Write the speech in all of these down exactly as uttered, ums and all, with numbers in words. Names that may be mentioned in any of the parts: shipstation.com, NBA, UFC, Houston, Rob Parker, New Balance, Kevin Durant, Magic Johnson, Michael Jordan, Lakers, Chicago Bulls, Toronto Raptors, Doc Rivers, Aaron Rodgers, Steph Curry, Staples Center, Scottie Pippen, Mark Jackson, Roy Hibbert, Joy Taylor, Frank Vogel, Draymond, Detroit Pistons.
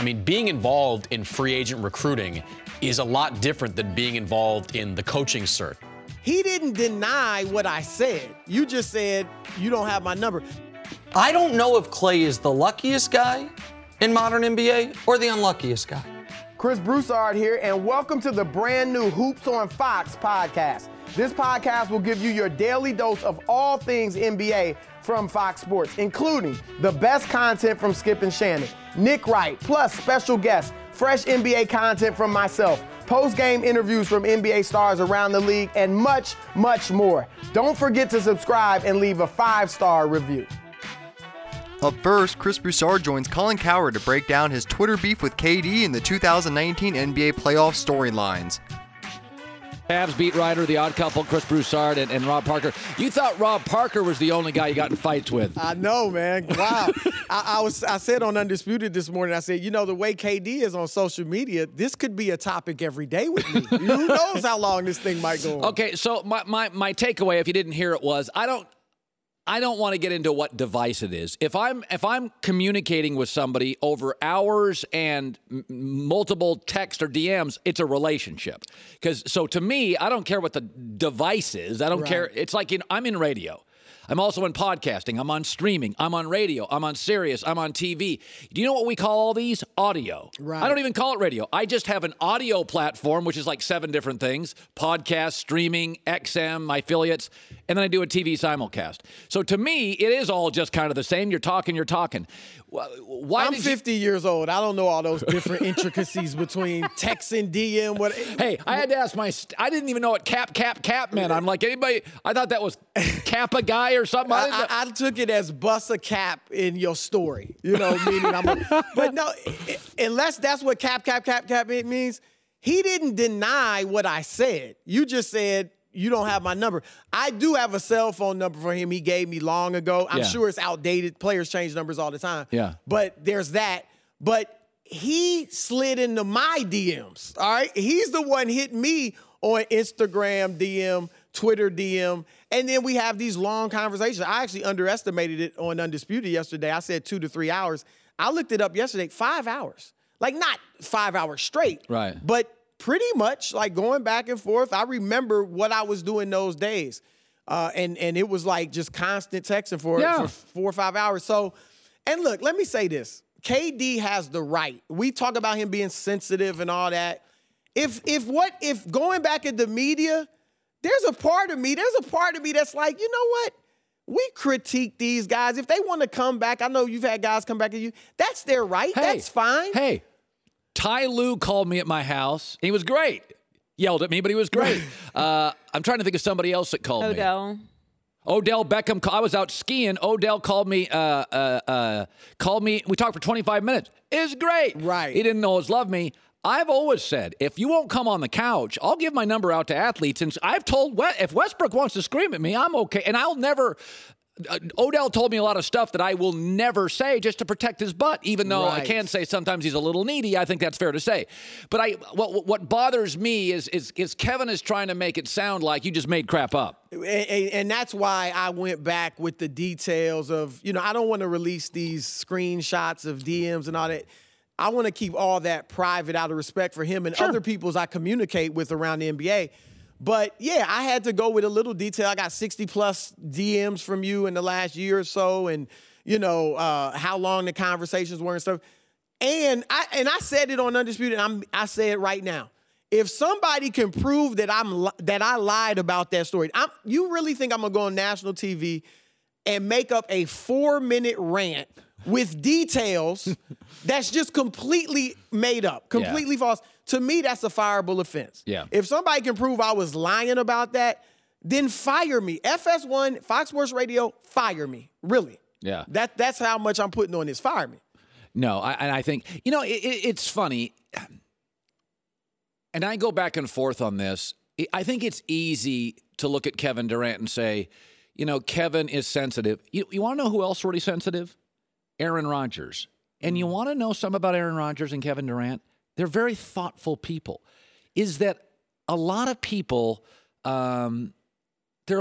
I mean, being involved in free agent recruiting is a lot different than being involved in the coaching search. He didn't deny what I said. You just said, you don't have my number. I don't know if Klay is the luckiest guy in modern N B A or the unluckiest guy. Chris Broussard here, and welcome to the brand new Hoops on Fox podcast. This podcast will give you your daily dose of all things N B A from Fox Sports, including the best content from Skip and Shannon, Nick Wright, plus special guests, fresh N B A content from myself, post-game interviews from N B A stars around the league, and much, much more. Don't forget to subscribe and leave a five-star review. Up first, Chris Broussard joins Colin Cowherd to break down his Twitter beef with K D in the two thousand nineteen N B A playoff storylines. Cavs beat writer, the odd couple, Chris Broussard and, and Rob Parker. You thought Rob Parker was the only guy you got in fights with. I know, man. Wow. I, I was. I said on Undisputed this morning, I said, you know, the way K D is on social media, this could be a topic every day with me. Who knows how long this thing might go on. Okay, so my, my, my takeaway, if you didn't hear it, was I don't I don't want to get into what device it is. If I'm if I'm communicating with somebody over hours and m- multiple texts or D Ms, it's a relationship. Because so to me, I don't care what the device is. I don't right. care. It's like in, I'm in radio. I'm also in podcasting. I'm on streaming. I'm on radio. I'm on Sirius. I'm on T V. Do you know what we call all these? Audio. Right. I don't even call it radio. I just have an audio platform, which is like seven different things. Podcast, streaming, X M, my affiliates. And then I do a T V simulcast. So to me, it is all just kind of the same. You're talking, you're talking. Why I'm fifty you... years old. I don't know all those different intricacies between text and D M. What... Hey, I had to ask my... St- I didn't even know what cap, cap, cap meant. I'm like, anybody... I thought that was Kappa guy or something. I, I, I took it as bust a cap in your story. You know, meaning I'm... A, but no, unless that's what cap, cap, cap, cap means, he didn't deny what I said. You just said... You don't have my number. I do have a cell phone number for him he gave me long ago. I'm yeah. sure it's outdated. Players change numbers all the time. Yeah. But there's that. But he slid into my D Ms, all right? He's the one hitting me on Instagram D M, Twitter D M, and then we have these long conversations. I actually underestimated it on Undisputed yesterday. I said two to three hours. I looked it up yesterday, five hours. Like not five hours straight. Right. But pretty much, like, going back and forth. I remember what I was doing those days. Uh, and, and it was, like, just constant texting for, yeah. for four or five hours. So, and look, let me say this. K D has the right. We talk about him being sensitive and all that. If if what, if going back at the media, there's a part of me, there's a part of me that's like, you know what? We critique these guys. If they want to come back, I know you've had guys come back at you. That's their right. Hey, that's fine. Hey. Ty Lue called me at my house. He was great. Yelled at me, but he was great. uh, I'm trying to think of somebody else that called Odell. me. Odell Beckham. I was out skiing. Odell called me. Uh, uh, uh, called me. We talked for twenty-five minutes. It was great. Right. He didn't always love me. I've always said, if you won't come on the couch, I'll give my number out to athletes. And I've told if Westbrook wants to scream at me, I'm okay. And I'll never. Uh, Odell told me a lot of stuff that I will never say just to protect his butt, even though right. I can say sometimes he's a little needy. I think that's fair to say. But I, what, what bothers me is, is is Kevin is trying to make it sound like you just made crap up. And, and, and that's why I went back with the details of, you know, I don't want to release these screenshots of D Ms and all that. I want to keep all that private out of respect for him and sure. other peoples I communicate with around the N B A. But, yeah, I had to go with a little detail. I got sixty-plus D Ms from you in the last year or so and, you know, uh, how long the conversations were and stuff. And I and I said it on Undisputed, and I'm, I say it right now. If somebody can prove that I'm that I lied about that story, I'm, you really think I'm going to go on national T V and make up a four-minute rant with details that's just completely made up, completely yeah. false? To me, that's a fireable offense. Yeah. If somebody can prove I was lying about that, then fire me. F S one, Fox Sports Radio, fire me. Really. Yeah. That that's how much I'm putting on this. Fire me. No, I, and I think, you know, it, it, it's funny. And I go back and forth on this. I think it's easy to look at Kevin Durant and say, you know, Kevin is sensitive. You, you want to know who else is really sensitive? Aaron Rodgers. And you want to know something about Aaron Rodgers and Kevin Durant? They're very thoughtful people. Is that a lot of people, um, they're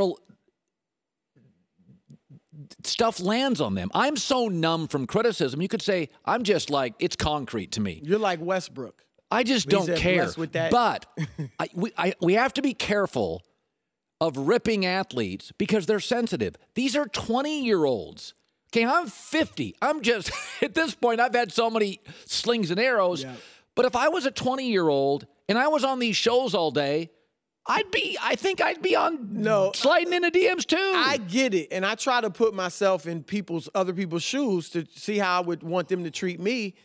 stuff lands on them. I'm so numb from criticism. You could say I'm just like, it's concrete to me. You're like Westbrook. I just He's don't care. With that. But I, we I, we have to be careful of ripping athletes because they're sensitive. These are twenty-year-olds. Okay, I'm fifty. I'm just, at this point, I've had so many slings and arrows. Yeah. But if I was a twenty-year-old and I was on these shows all day, I'd be, I think I'd be on no, sliding into D Ms too. I get it. And I try to put myself in people's, other people's shoes to see how I would want them to treat me.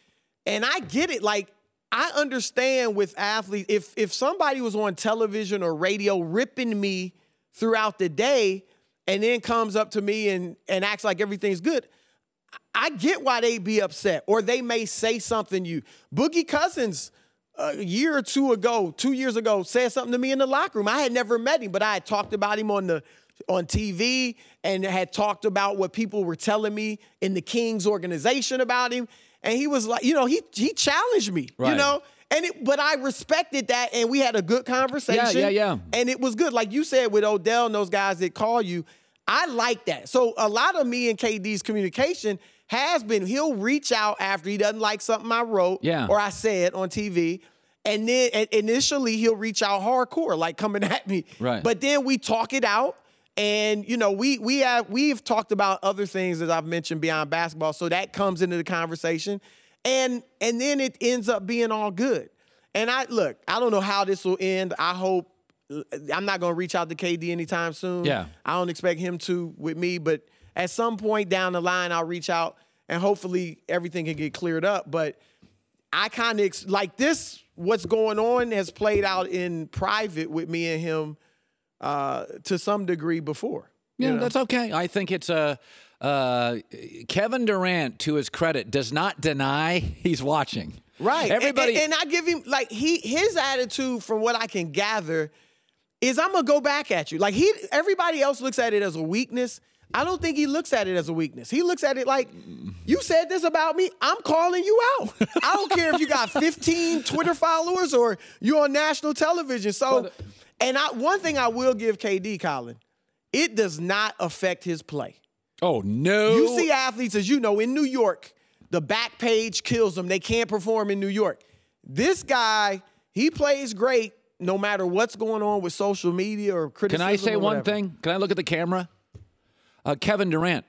And I get it. Like, I understand with athletes, if, if somebody was on television or radio ripping me throughout the day, and then comes up to me and, and acts like everything's good, I get why they be upset. Or they may say something to you. Boogie Cousins, a year or two ago, two years ago, said something to me in the locker room. I had never met him, but I had talked about him on the on T V and had talked about what people were telling me in the Kings organization about him. And he was like, you know, he he challenged me, right. you know? And it, but I respected that, and we had a good conversation. Yeah, yeah, yeah. And it was good. Like you said, with Odell and those guys that call you, I like that. So a lot of me and K D's communication has been, he'll reach out after he doesn't like something I wrote yeah. or I said on T V, and then and initially he'll reach out hardcore, like coming at me. Right. But then we talk it out, and you know we we have we've talked about other things that I've mentioned beyond basketball, so that comes into the conversation. And and then it ends up being all good. And I look, I don't know how this will end. I hope I'm not going to reach out to K D anytime soon. Yeah. I don't expect him to with me, but at some point down the line, I'll reach out and hopefully everything can get cleared up. But I kind of ex- like this. What's going on has played out in private with me and him uh, to some degree before. Yeah, you know? That's okay. I think it's a. Uh, Kevin Durant, to his credit, does not deny he's watching. Right. Everybody. And, and, and I give him, like, he his attitude, from what I can gather, is I'm going to go back at you. Like, he, everybody else looks at it as a weakness. I don't think he looks at it as a weakness. He looks at it like, you said this about me, I'm calling you out. I don't care if you got fifteen Twitter followers or you're on national television. So, but, and I, one thing I will give K D, Colin, it does not affect his play. Oh, no. You see athletes, as you know, in New York, the back page kills them. They can't perform in New York. This guy, he plays great no matter what's going on with social media or criticism. Can I say one thing? Can I look at the camera? Uh, Kevin Durant,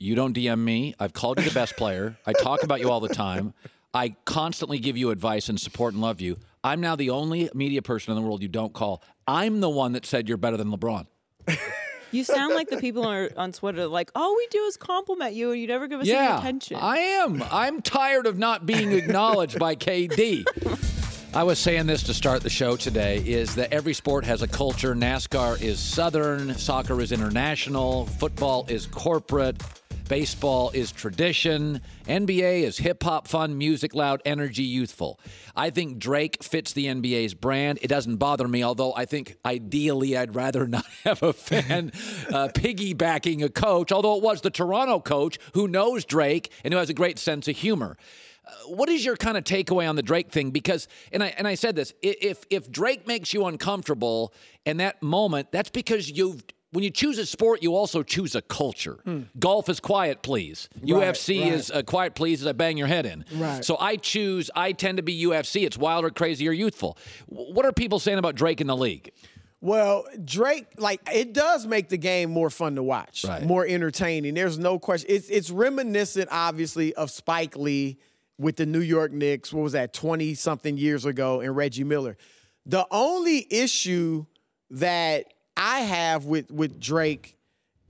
you don't D M me. I've called you the best player. I talk about you all the time. I constantly give you advice and support and love you. I'm now the only media person in the world you don't call. I'm the one that said you're better than LeBron. You sound like the people on, on Twitter, like, all we do is compliment you and you never give us yeah, any attention. I am. I'm tired of not being acknowledged by K D. I was saying this to start the show today, is that every sport has a culture. NASCAR is Southern. Soccer is international. Football is corporate. Baseball is tradition. N B A is hip-hop, fun, music, loud, energy, youthful. I think Drake fits the N B A's brand. It doesn't bother me, although I think ideally I'd rather not have a fan uh, piggybacking a coach, although it was the Toronto coach who knows Drake and who has a great sense of humor. Uh, what is your kind of takeaway on the Drake thing? Because, and I and I said this, if if Drake makes you uncomfortable in that moment, that's because you've... When you choose a sport, you also choose a culture. Mm. Golf is quiet, please. Right, U F C right. is uh, quiet, please, as I bang your head in. Right. So I choose, I tend to be U F C. It's wilder, crazier, youthful. W- what are people saying about Drake in the league? Well, Drake, like, it does make the game more fun to watch, right. more entertaining. There's no question. It's, it's reminiscent, obviously, of Spike Lee with the New York Knicks, what was that, twenty-something years ago, and Reggie Miller. The only issue that... I have with, with Drake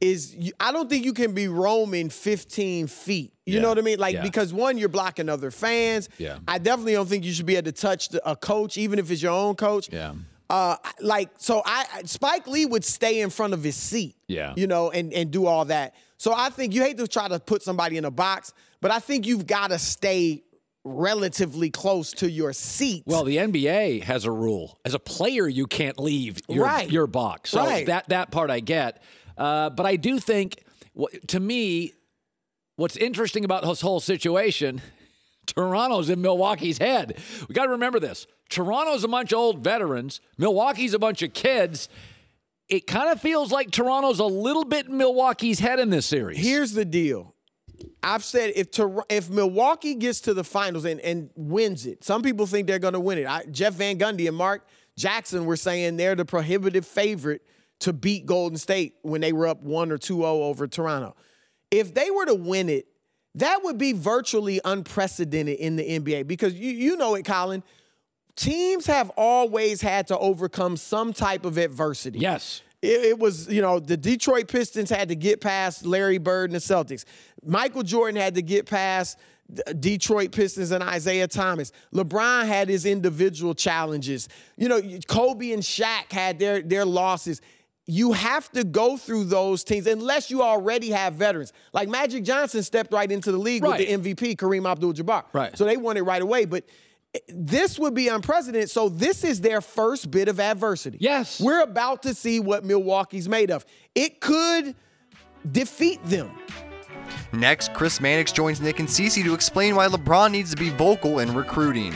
is you, I don't think you can be roaming fifteen feet. You yeah. know what I mean? Like, yeah. because one, you're blocking other fans. Yeah. I definitely don't think you should be able to touch the, a coach, even if it's your own coach. Yeah. Uh, like, so I, Spike Lee would stay in front of his seat, yeah. you know, and, and do all that. So I think you hate to try to put somebody in a box, but I think you've got to stay relatively close to your seat. Well, the N B A has a rule. As a player, you can't leave your, right. your box. So right. that, that part I get. Uh, but I do think, to me, what's interesting about this whole situation, Toronto's in Milwaukee's head. We got to remember this. Toronto's a bunch of old veterans. Milwaukee's a bunch of kids. it kind of feels like Toronto's a little bit in Milwaukee's head in this series. Here's the deal. I've said if Tor- if Milwaukee gets to the finals and, and wins it, some people think they're going to win it. I, Jeff Van Gundy and Mark Jackson were saying they're the prohibitive favorite to beat Golden State when they were up one or two oh over Toronto. If they were to win it, that would be virtually unprecedented in the N B A because you, you know it, Colin. Teams have always had to overcome some type of adversity. Yes. It, it was, you know, the Detroit Pistons had to get past Larry Bird and the Celtics. Michael Jordan had to get past the Detroit Pistons and Isaiah Thomas. LeBron had his individual challenges. You know, Kobe and Shaq had their, their losses. You have to go through those teams unless you already have veterans. Like Magic Johnson stepped right into the league right. with the M V P, Kareem Abdul-Jabbar. Right. So they won it right away. But this would be unprecedented. So this is their first bit of adversity. Yes. We're about to see what Milwaukee's made of. It could defeat them. Next, Chris Mannix joins Nick and Cece to explain why LeBron needs to be vocal in recruiting.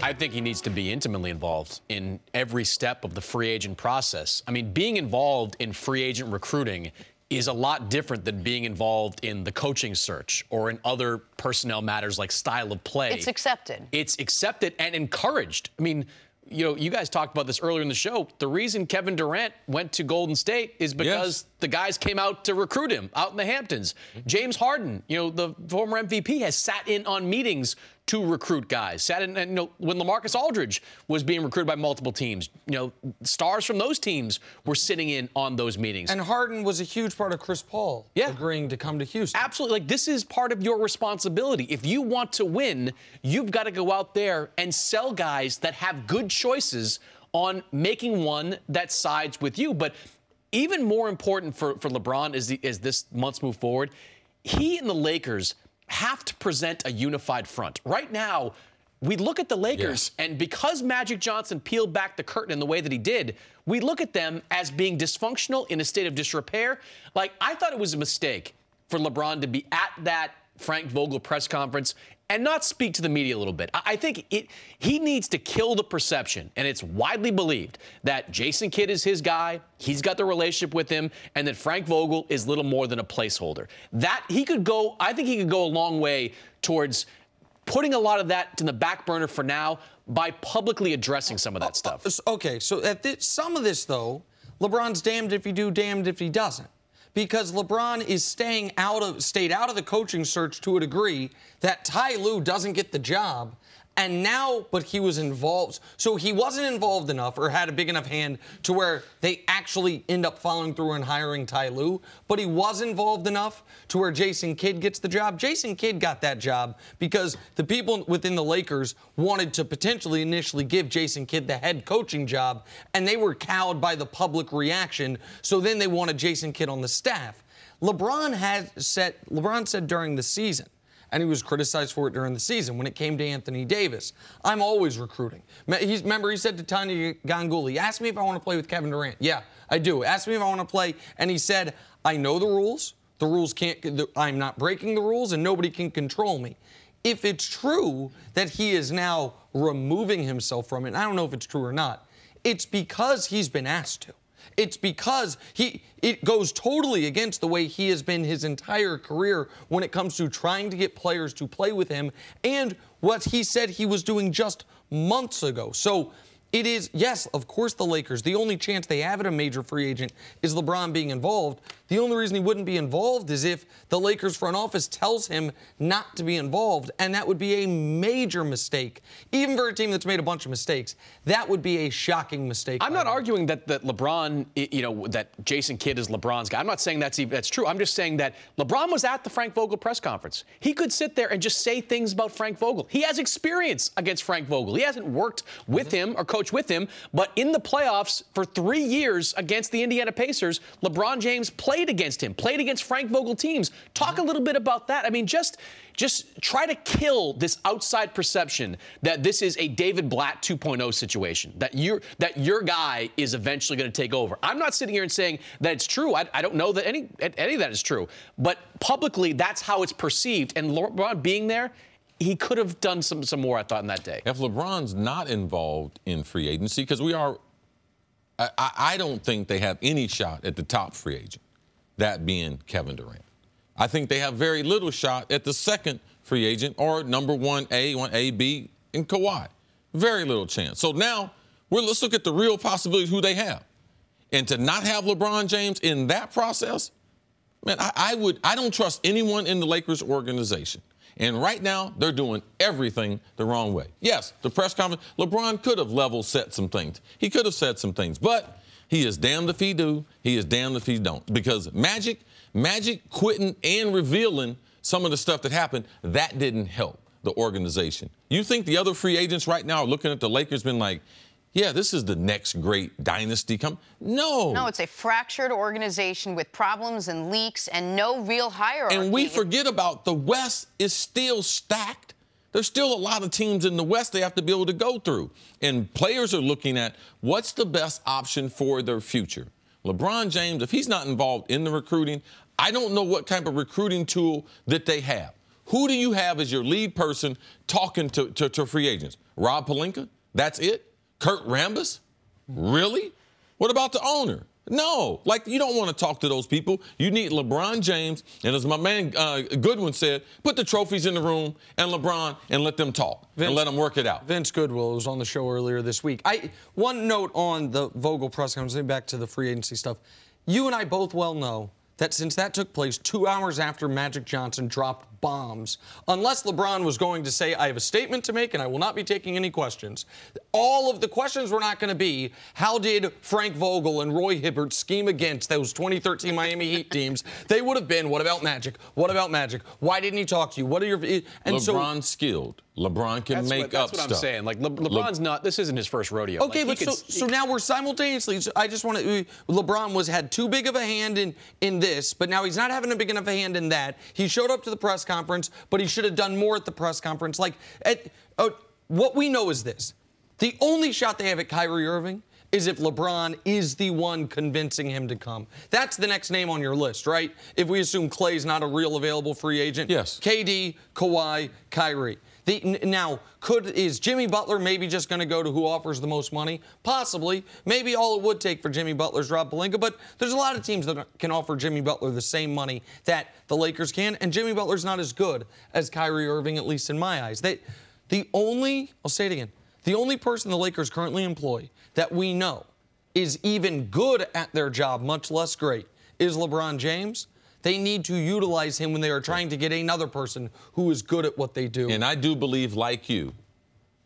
I think he needs to be intimately involved in every step of the free agent process. I mean, being involved in free agent recruiting is a lot different than being involved in the coaching search or in other personnel matters like style of play. It's accepted. It's accepted and encouraged. I mean, you know, you guys talked about this earlier in the show. The reason Kevin Durant went to Golden State is because yes. the guys came out to recruit him out in the Hamptons. James Harden, you know, the former M V P, has sat in on meetings to recruit guys. Sat in, you know, when LaMarcus Aldridge was being recruited by multiple teams, you know, stars from those teams were sitting in on those meetings. And Harden was a huge part of Chris Paul yeah. agreeing to come to Houston. Absolutely. Like, this is part of your responsibility. If you want to win, you've got to go out there and sell guys that have good choices on making one that sides with you. But even more important for, for LeBron as, the, as this month's move forward, he and the Lakers have to present a unified front. Right now, we look at the Lakers, yes. and because Magic Johnson peeled back the curtain in the way that he did, we look at them as being dysfunctional in a state of disrepair. Like, I thought it was a mistake for LeBron to be at that Frank Vogel press conference and not speak to the media a little bit. I think it he needs to kill the perception, and it's widely believed that Jason Kidd is his guy, he's got the relationship with him, and that Frank Vogel is little more than a placeholder. That he could go, I think he could go a long way towards putting a lot of that in the back burner for now by publicly addressing some of that stuff. Okay, so at this, some of this, though, LeBron's damned if he do, damned if he doesn't. Because LeBron is staying out of, stayed out of the coaching search to a degree that Ty Lue doesn't get the job. And now, but he was involved. So he wasn't involved enough or had a big enough hand to where they actually end up following through and hiring Ty Lue. But he was involved enough to where Jason Kidd gets the job. Jason Kidd got that job because the people within the Lakers wanted to potentially initially give Jason Kidd the head coaching job, and they were cowed by the public reaction. So then they wanted Jason Kidd on the staff. LeBron has said, LeBron said during the season, and he was criticized for it during the season when it came to Anthony Davis. I'm always recruiting. He's, remember, he said to Tanya Ganguly, ask me if I want to play with Kevin Durant. Yeah, I do. Ask me if I want to play. And he said, I know the rules. The rules can't, I'm not breaking the rules, and nobody can control me. If it's true that he is now removing himself from it, and I don't know if it's true or not, it's because he's been asked to. It's because he it goes totally against the way he has been his entire career when it comes to trying to get players to play with him and what he said he was doing just months ago. So it is, yes, of course, the Lakers. The only chance they have at a major free agent is LeBron being involved. The only reason he wouldn't be involved is if the Lakers front office tells him not to be involved, and that would be a major mistake. Even for a team that's made a bunch of mistakes, that would be a shocking mistake. I'm not arguing that, that LeBron, you know, that Jason Kidd is LeBron's guy. I'm not saying that's, that's true. I'm just saying that LeBron was at the Frank Vogel press conference. He could sit there and just say things about Frank Vogel. He has experience against Frank Vogel. He hasn't worked with mm-hmm. him or coached with him, but in the playoffs for three years against the Indiana Pacers, LeBron James played Played against him, played against Frank Vogel teams. Talk a little bit about that. I mean, just just try to kill this outside perception that this is a David Blatt two point oh situation, that you that your guy is eventually going to take over. I'm not sitting here and saying that it's true. I, I don't know that any any of that is true, but publicly that's how it's perceived. And LeBron being there, he could have done some some more, I thought, in that day. If LeBron's not involved in free agency, because we are I, I don't think they have any shot at the top free agent, that being Kevin Durant. I think they have very little shot at the second free agent or number one A, one A, B, and Kawhi. Very little chance. So now we're, let's look at the real possibilities who they have. And to not have LeBron James in that process, man, I, I would I don't trust anyone in the Lakers organization. And right now, they're doing everything the wrong way. Yes, the press conference, LeBron could have level set some things. He could have said some things, but he is damned if he do, he is damned if he don't. Because Magic, Magic quitting and revealing some of the stuff that happened, that didn't help the organization. You think the other free agents right now are looking at the Lakers been like, yeah, this is the next great dynasty come? No. No, it's a fractured organization with problems and leaks and no real hierarchy. And we forget about the West is still stacked. There's still a lot of teams in the West they have to be able to go through. And players are looking at what's the best option for their future. LeBron James, if he's not involved in the recruiting, I don't know what type of recruiting tool that they have. Who do you have as your lead person talking to, to, to free agents? Rob Pelinka? That's it? Kurt Rambis? Really? What about the owner? No. Like, you don't want to talk to those people. You need LeBron James. And as my man uh, Goodwin said, put the trophies in the room and LeBron and let them talk Vince, and let them work it out. Vince Goodwill was on the show earlier this week. I One note on the Vogel press conference, back to the free agency stuff. You and I both well know that since that took place two hours after Magic Johnson dropped bombs, unless LeBron was going to say, I have a statement to make and I will not be taking any questions, all of the questions were not going to be, how did Frank Vogel and Roy Hibbert scheme against those twenty thirteen Miami Heat teams? They would have been, what about Magic? What about Magic? Why didn't he talk to you? What are your... And LeBron's so, skilled. LeBron can that's make what, that's up stuff. That's what I'm stuff. saying. Like, Le- LeBron's Le- not... This isn't his first rodeo. Okay, like, but so, could, so now we're simultaneously... So I just want to... LeBron was had too big of a hand in, in this, but now he's not having a big enough hand in that. He showed up to the press conference, but he should have done more at the press conference. Like, at, uh, what we know is this. The only shot they have at Kyrie Irving is if LeBron is the one convincing him to come. That's the next name on your list, right? If we assume Klay's not a real available free agent. Yes. K D, Kawhi, Kyrie. The, now, could is Jimmy Butler maybe just going to go to who offers the most money? Possibly. Maybe all it would take for Jimmy Butler is Rob Pelinka, but there's a lot of teams that can offer Jimmy Butler the same money that the Lakers can, and Jimmy Butler's not as good as Kyrie Irving, at least in my eyes. They, the only, I'll say it again, the only person the Lakers currently employ that we know is even good at their job, much less great, is LeBron James. They need to utilize him when they are trying to get another person who is good at what they do. And I do believe, like you,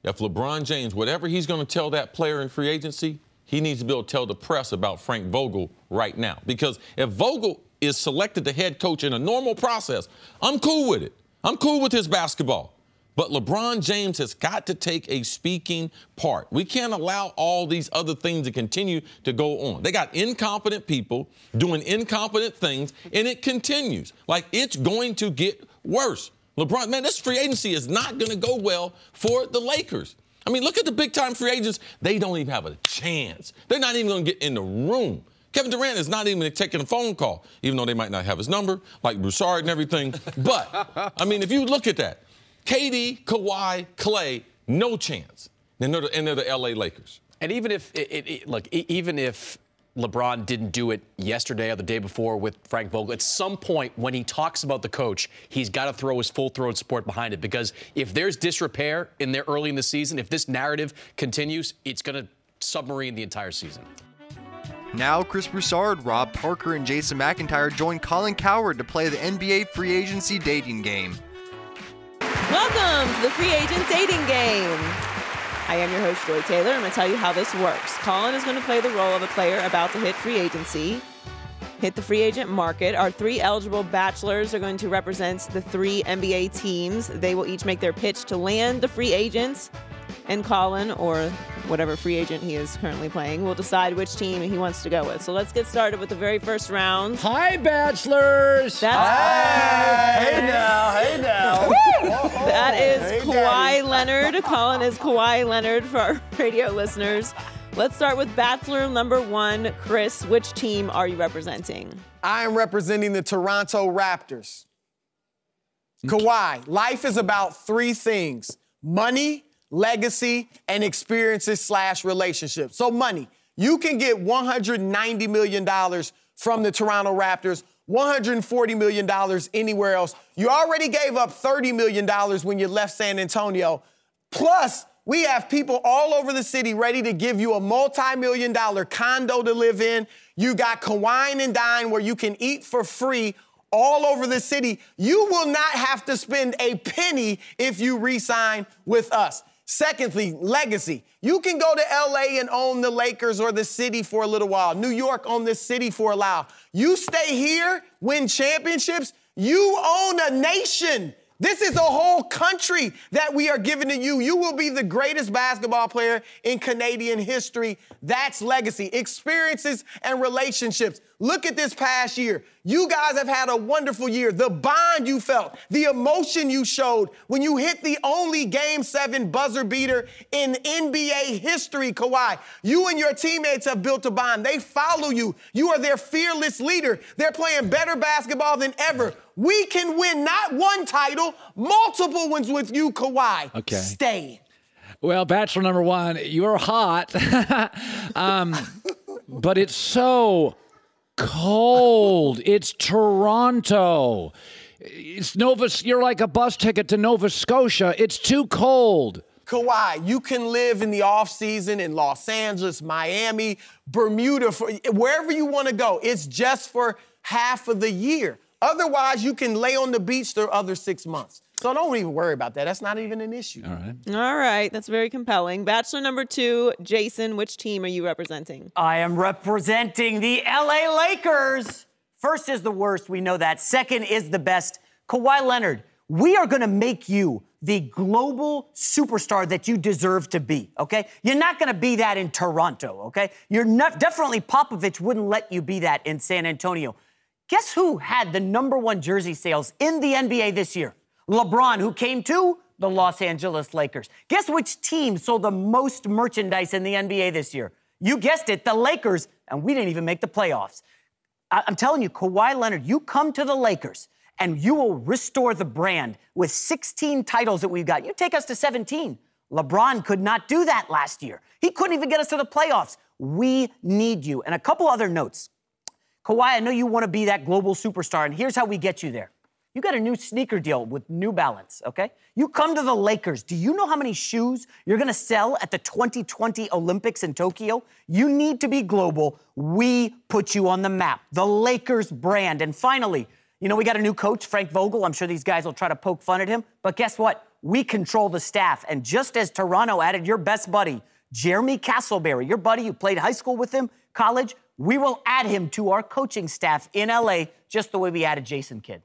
if LeBron James, whatever he's going to tell that player in free agency, he needs to be able to tell the press about Frank Vogel right now. Because if Vogel is selected the head coach in a normal process, I'm cool with it. I'm cool with his basketball. But LeBron James has got to take a speaking part. We can't allow all these other things to continue to go on. They got incompetent people doing incompetent things, and it continues. Like, it's going to get worse. LeBron, man, this free agency is not going to go well for the Lakers. I mean, look at the big-time free agents. They don't even have a chance. They're not even going to get in the room. Kevin Durant is not even taking a phone call, even though they might not have his number, like Broussard and everything. But, I mean, if you look at that, K D, Kawhi, Klay, no chance. And they're the, and they're the L A Lakers. And even if, it, it, it, look, even if LeBron didn't do it yesterday or the day before with Frank Vogel, at some point when he talks about the coach, he's got to throw his full-throated support behind it. Because if there's disrepair in there early in the season, if this narrative continues, it's going to submarine the entire season. Now, Chris Broussard, Rob Parker, and Jason McIntyre join Colin Cowherd to play the N B A free agency dating game. Welcome to the Free Agent Dating Game. I am your host, Joy Taylor. I'm going to tell you how this works. Colin is going to play the role of a player about to hit free agency, hit the free agent market. Our three eligible bachelors are going to represent the three N B A teams. They will each make their pitch to land the free agents, and Colin, or whatever free agent he is currently playing, will decide which team he wants to go with. So let's get started with the very first round. Hi, bachelors! That's Hi! Hey now, hey now! That is hey, Kawhi Daddy. Leonard. Colin is Kawhi Leonard for our radio listeners. Let's start with bachelor number one. Chris, which team are you representing? I am representing the Toronto Raptors. Kawhi, life is about three things. Money, legacy, and experiences slash relationships. So money, You can get one hundred ninety million dollars from the Toronto Raptors, one hundred forty million dollars anywhere else. You already gave up thirty million dollars when you left San Antonio. Plus, we have people all over the city ready to give you a multi-million dollar condo to live in. You got Kawhi and Dine where you can eat for free all over the city. You will not have to spend a penny if you re-sign with us. Secondly, legacy. You can go to L A and own the Lakers or the city for a little while. New York, own the city for a while. You stay here, win championships, you own a nation. This is a whole country that we are giving to you. You will be the greatest basketball player in Canadian history. That's legacy. Experiences and relationships. Look at this past year. You guys have had a wonderful year. The bond you felt, the emotion you showed when you hit the only Game seven buzzer beater in N B A history, Kawhi. You and your teammates have built a bond. They follow you. You are their fearless leader. They're playing better basketball than ever. We can win not one title, multiple ones with you, Kawhi. Okay. Stay. Well, Bachelor number one, you're hot. um, but it's so... cold. It's Toronto. It's Nova. You're like a bus ticket to Nova Scotia. It's too cold. Kawhi, you can live in the offseason in Los Angeles, Miami, Bermuda, for, wherever you want to go. It's just for half of the year. Otherwise, you can lay on the beach the other six months. So don't even worry about that. That's not even an issue. All right. All right. That's very compelling. Bachelor number two, Jason, which team are you representing? I am representing the L A Lakers. First is the worst. We know that. Second is the best. Kawhi Leonard, we are going to make you the global superstar that you deserve to be, okay? You're not going to be that in Toronto, okay? You're not, definitely Popovich wouldn't let you be that in San Antonio. Guess who had the number one jersey sales in the N B A this year? LeBron, who came to the Los Angeles Lakers. Guess which team sold the most merchandise in the N B A this year? You guessed it, the Lakers, and we didn't even make the playoffs. I- I'm telling you, Kawhi Leonard, you come to the Lakers, and you will restore the brand with sixteen titles that we've got. You take us to seventeen. LeBron could not do that last year. He couldn't even get us to the playoffs. We need you. And a couple other notes. Kawhi, I know you want to be that global superstar, and here's how we get you there. You got a new sneaker deal with New Balance, okay? You come to the Lakers. Do you know how many shoes you're going to sell at the twenty twenty Olympics in Tokyo? You need to be global. We put you on the map. The Lakers brand. And finally, you know, we got a new coach, Frank Vogel. I'm sure these guys will try to poke fun at him. But guess what? We control the staff. And just as Toronto added your best buddy, Jeremy Castleberry, your buddy, you played high school with him, college, we will add him to our coaching staff in L A just the way we added Jason Kidd.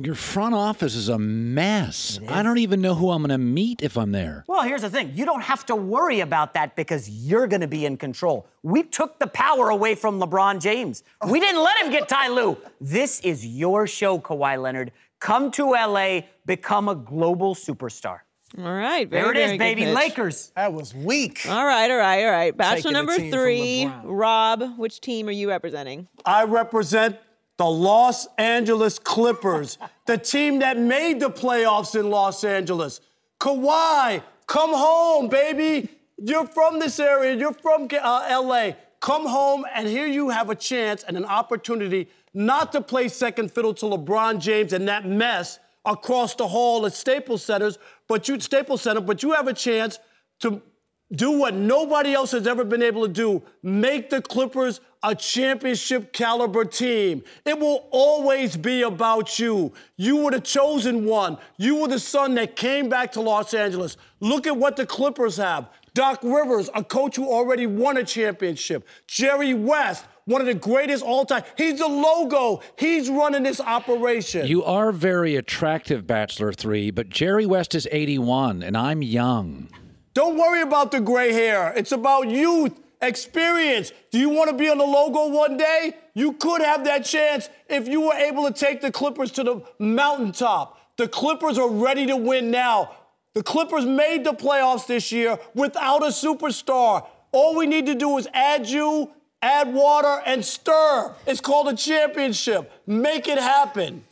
Your front office is a mess. Is. I don't even know who I'm going to meet if I'm there. Well, here's the thing. You don't have to worry about that because you're going to be in control. We took the power away from LeBron James. We didn't let him get Ty Lue. This is your show, Kawhi Leonard. Come to L A, become a global superstar. All right. Very, there it very is, baby. Pitch. Lakers. That was weak. All right, all right, all right. Bachelor number three, Rob, which team are you representing? I represent... the Los Angeles Clippers, the team that made the playoffs in Los Angeles. Kawhi, come home, baby. You're from this area. You're from uh, L A. Come home, and here you have a chance and an opportunity not to play second fiddle to LeBron James and that mess across the hall at Staples Centers, but you Staples Center, but you have a chance to do what nobody else has ever been able to do, make the Clippers a championship-caliber team. It will always be about you. You were the chosen one. You were the son that came back to Los Angeles. Look at what the Clippers have. Doc Rivers, a coach who already won a championship. Jerry West, one of the greatest all-time. He's the logo. He's running this operation. You are very attractive, Bachelor three, but Jerry West is eighty-one, and I'm young. Don't worry about the gray hair. It's about youth. Experience. Do you want to be on the logo one day? You could have that chance if you were able to take the Clippers to the mountaintop. The Clippers are ready to win now. The Clippers made the playoffs this year without a superstar. All we need to do is add you, add water, and stir. It's called a championship. Make it happen.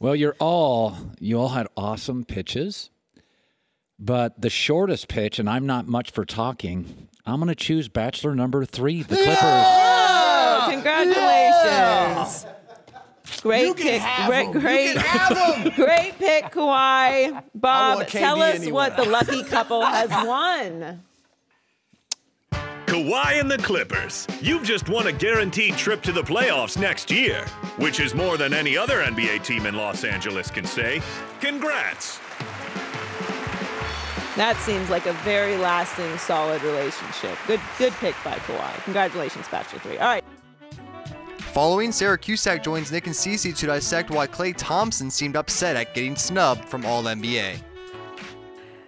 Well, you're all, you all had awesome pitches, but the shortest pitch, and I'm not much for talking, I'm going to choose bachelor number three, the Clippers. Yeah! Oh, congratulations. Yeah! Great you pick. Great, great, great pick, Kawhi. Bob, tell us anywhere. What the lucky couple has won. Kawhi and the Clippers. You've just won a guaranteed trip to the playoffs next year, which is more than any other N B A team in Los Angeles can say. Congrats. That seems like a very lasting, solid relationship. Good good pick by Kawhi. Congratulations, Bachelor three. All right. Following, Sarah Cusack joins Nick and Cece to dissect why Klay Thompson seemed upset at getting snubbed from All N B A.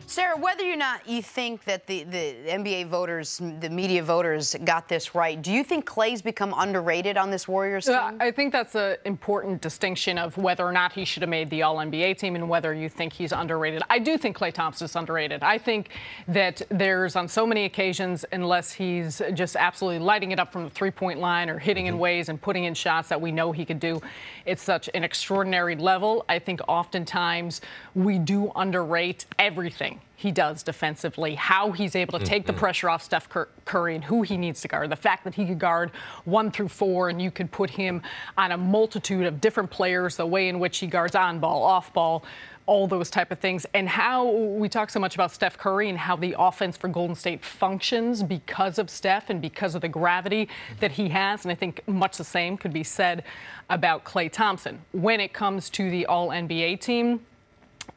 Sarah, whether or not you think that the, the N B A voters, the media voters, got this right, do you think Klay's become underrated on this Warriors team? Uh, I think that's an important distinction of whether or not he should have made the All N B A team and whether you think he's underrated. I do think Klay Thompson is underrated. I think that there's, on so many occasions, unless he's just absolutely lighting it up from the three-point line or hitting in ways and putting in shots that we know he could do, it's such an extraordinary level. I think oftentimes we do underrate everything he does defensively, how he's able to take mm-hmm. the pressure off Steph Curry and who he needs to guard, the fact that he could guard one through four and you could put him on a multitude of different players, the way in which he guards on ball, off ball, all those type of things, and how we talk so much about Steph Curry and how the offense for Golden State functions because of Steph and because of the gravity that he has. And I think much the same could be said about Klay Thompson. When it comes to the All N B A team,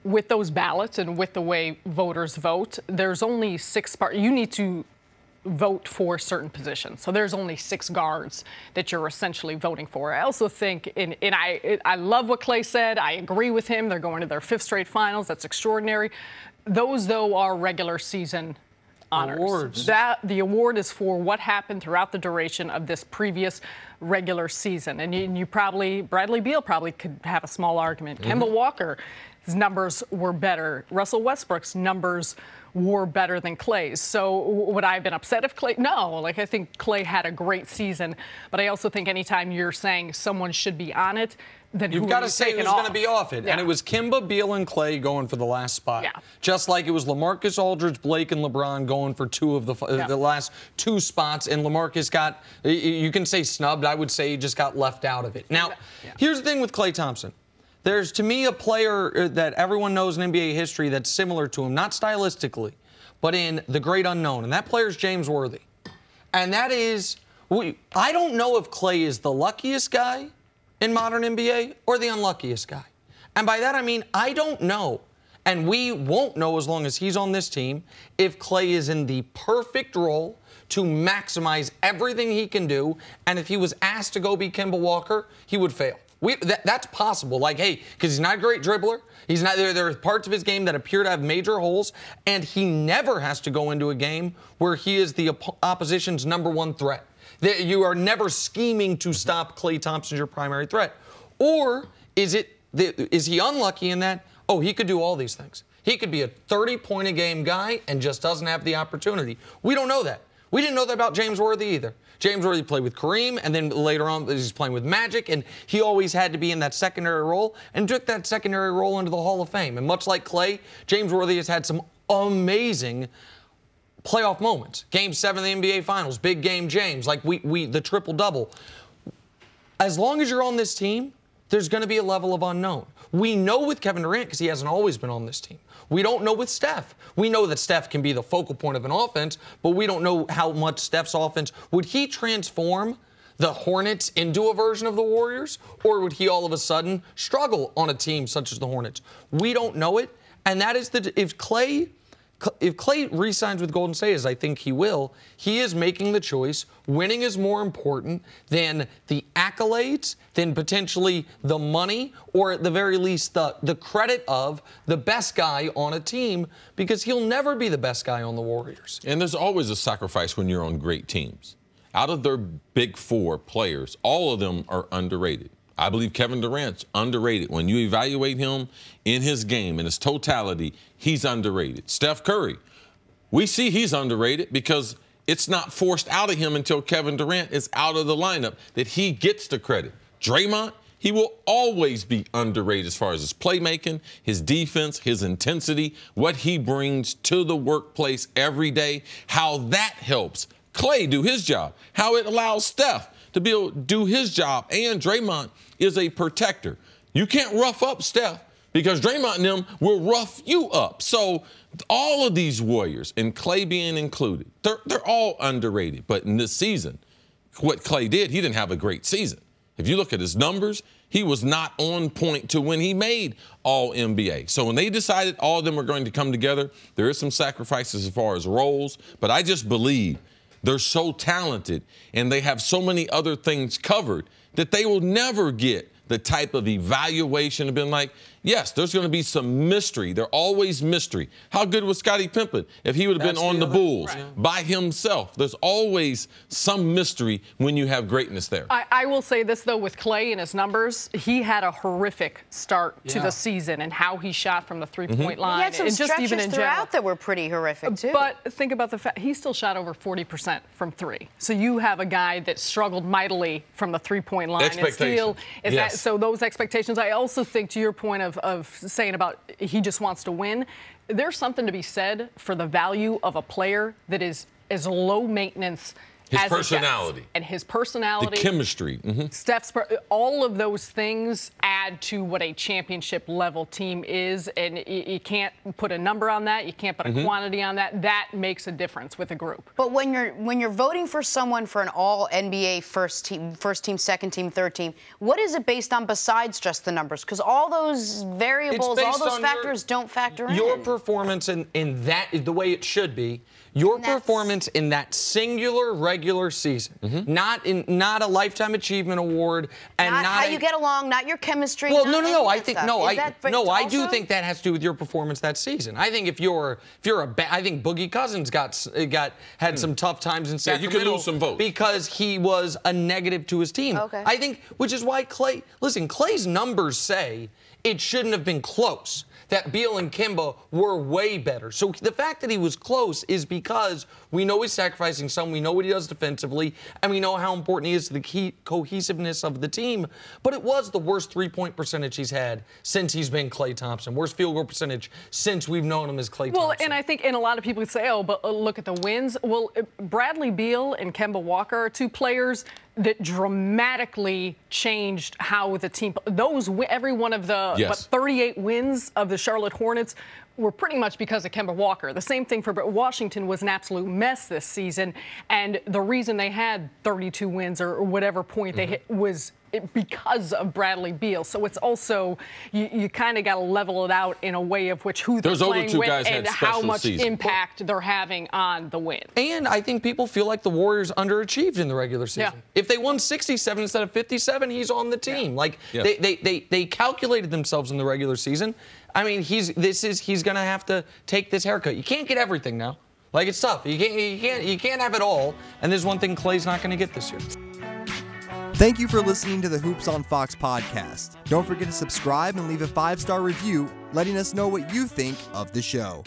with those ballots and with the way voters vote, there's only six part. You need to vote for certain positions. So there's only six guards that you're essentially voting for. I also think, and, and I, I love what Klay said. I agree with him. They're going to their fifth straight finals. That's extraordinary. Those, though, are regular season honors. Awards. That, the award is for what happened throughout the duration of this previous regular season. And you, and you probably, Bradley Beal probably could have a small argument. Mm-hmm. Kemba Walker, his numbers were better. Russell Westbrook's numbers were better than Klay's. So would I have been upset if Klay? No. Like, I think Klay had a great season. But I also think anytime you're saying someone should be on it, then you've got to say who's going to be off it. Yeah. And it was Kemba, Beal, and Klay going for the last spot. Yeah. Just like it was LaMarcus Aldridge, Blake, and LeBron going for two of the uh, yeah. the last two spots. And LaMarcus got, you can say snubbed. I would say he just got left out of it. Now, yeah. here's the thing with Klay Thompson. There's, to me, a player that everyone knows in N B A history that's similar to him, not stylistically, but in the great unknown. And that player is James Worthy. And that is, I don't know if Klay is the luckiest guy in modern N B A or the unluckiest guy. And by that, I mean, I don't know. And we won't know as long as he's on this team if Klay is in the perfect role to maximize everything he can do. And if he was asked to go be Kemba Walker, he would fail. We, that, that's possible. Like, hey, because he's not a great dribbler. He's not there. There are parts of his game that appear to have major holes, and he never has to go into a game where he is the op- opposition's number one threat. They, you are never scheming to stop Klay Thompson as your primary threat. Or is it the, is he unlucky in that? Oh, he could do all these things. He could be a thirty-point-a-game guy and just doesn't have the opportunity. We don't know that. We didn't know that about James Worthy either. James Worthy played with Kareem, and then later on he's playing with Magic, and he always had to be in that secondary role and took that secondary role into the Hall of Fame. And much like Klay, James Worthy has had some amazing playoff moments. Game seven of the N B A Finals, big game James, like we, we the triple-double. As long as you're on this team, there's going to be a level of unknown. We know with Kevin Durant because he hasn't always been on this team. We don't know with Steph. We know that Steph can be the focal point of an offense, but we don't know how much Steph's offense. Would he transform the Hornets into a version of the Warriors, or would he all of a sudden struggle on a team such as the Hornets? We don't know it, and that is the if Klay if Klay re-signs with Golden State, as I think he will, he is making the choice. Winning is more important than the accolades, than potentially the money, or at the very least the, the credit of the best guy on a team, because he'll never be the best guy on the Warriors. And there's always a sacrifice when you're on great teams. Out of their big four players, all of them are underrated. I believe Kevin Durant's underrated. When you evaluate him in his game, in his totality, he's underrated. Steph Curry, we see he's underrated because it's not forced out of him until Kevin Durant is out of the lineup that he gets the credit. Draymond, He will always be underrated as far as his playmaking, his defense, his intensity, what he brings to the workplace every day, how that helps Klay do his job, how it allows Steph to be able to do his job, and Draymond is a protector. You can't rough up Steph because Draymond and them will rough you up. So all of these Warriors, and Klay being included, they're, they're all underrated. But in this season, what Klay did, he didn't have a great season. If you look at his numbers, he was not on point to when he made All N B A. So when they decided all of them are going to come together, there is some sacrifices as far as roles, but I just believe they're so talented and they have so many other things covered that they will never get the type of evaluation of being like, yes, there's going to be some mystery. There always mystery. How good was Scottie Pippen if he would have been on the, the Bulls right. by himself? There's always some mystery when you have greatness there. I, I will say this, though, with Klay and his numbers, he had a horrific start yeah. to the season and how he shot from the three-point mm-hmm. line. He had some and just stretches even in throughout general. that were pretty horrific, too. But think about the fact he still shot over forty percent from three. So you have a guy that struggled mightily from the three-point line. And still is yes. that, so those expectations, I also think, to your point of, of saying about he just wants to win, there's something to be said for the value of a player that is as low maintenance his as personality. And his personality. The chemistry. Mm-hmm. Steph's, all of those things add to what a championship level team is. And you, you can't put a number on that. You can't put a mm-hmm. quantity on that. That makes a difference with a group. But when you're when you're voting for someone for an all N B A first team, first team, second team, third team, what is it based on besides just the numbers? Because all those variables, all those factors your, don't factor your in. Your performance in, in that is the way it should be. Your performance in that singular regular season, mm-hmm. not in not a lifetime achievement award, and not, not how a, you get along, not your chemistry. Well, no, no, no. I think no, I no, I do think that has to do with your performance that season. I think if you're if you're a, ba- I think Boogie Cousins got got had mm. some tough times in Sacramento. Yeah, you could lose some votes because he was a negative to his team. Okay. I think, which is why Klay. Listen, Klay's numbers say it shouldn't have been close. That Beal and Kemba were way better. So the fact that he was close is because we know he's sacrificing some, we know what he does defensively, and we know how important he is to the key cohesiveness of the team. But it was the worst three-point percentage he's had since he's been Klay Thompson, worst field goal percentage since we've known him as Klay Thompson. Well, and I think, and a lot of people say, oh, but look at the wins. Well, Bradley Beal and Kemba Walker are two players that dramatically changed how the team, those, every one of the yes. but thirty-eight wins of the Charlotte Hornets were pretty much because of Kemba Walker. The same thing for Washington was an absolute mess this season, and the reason they had thirty-two wins or whatever point they mm-hmm. hit was because of Bradley Beal. So it's also, you, you kind of got to level it out in a way of which who they're Those playing with and how much season. impact well, they're having on the win. And I think people feel like the Warriors underachieved in the regular season. Yeah. If they won sixty-seven instead of fifty-seven, he's on the team. Yeah. Like, yeah. They, they, they, they calculated themselves in the regular season. I mean, he's this is he's going to have to take this haircut. You can't get everything now. Like, it's tough. You can't, you can't, you can't have it all. And there's one thing Klay's not going to get this year. Thank you for listening to the Hoops on Fox podcast. Don't forget to subscribe and leave a five-star review letting us know what you think of the show.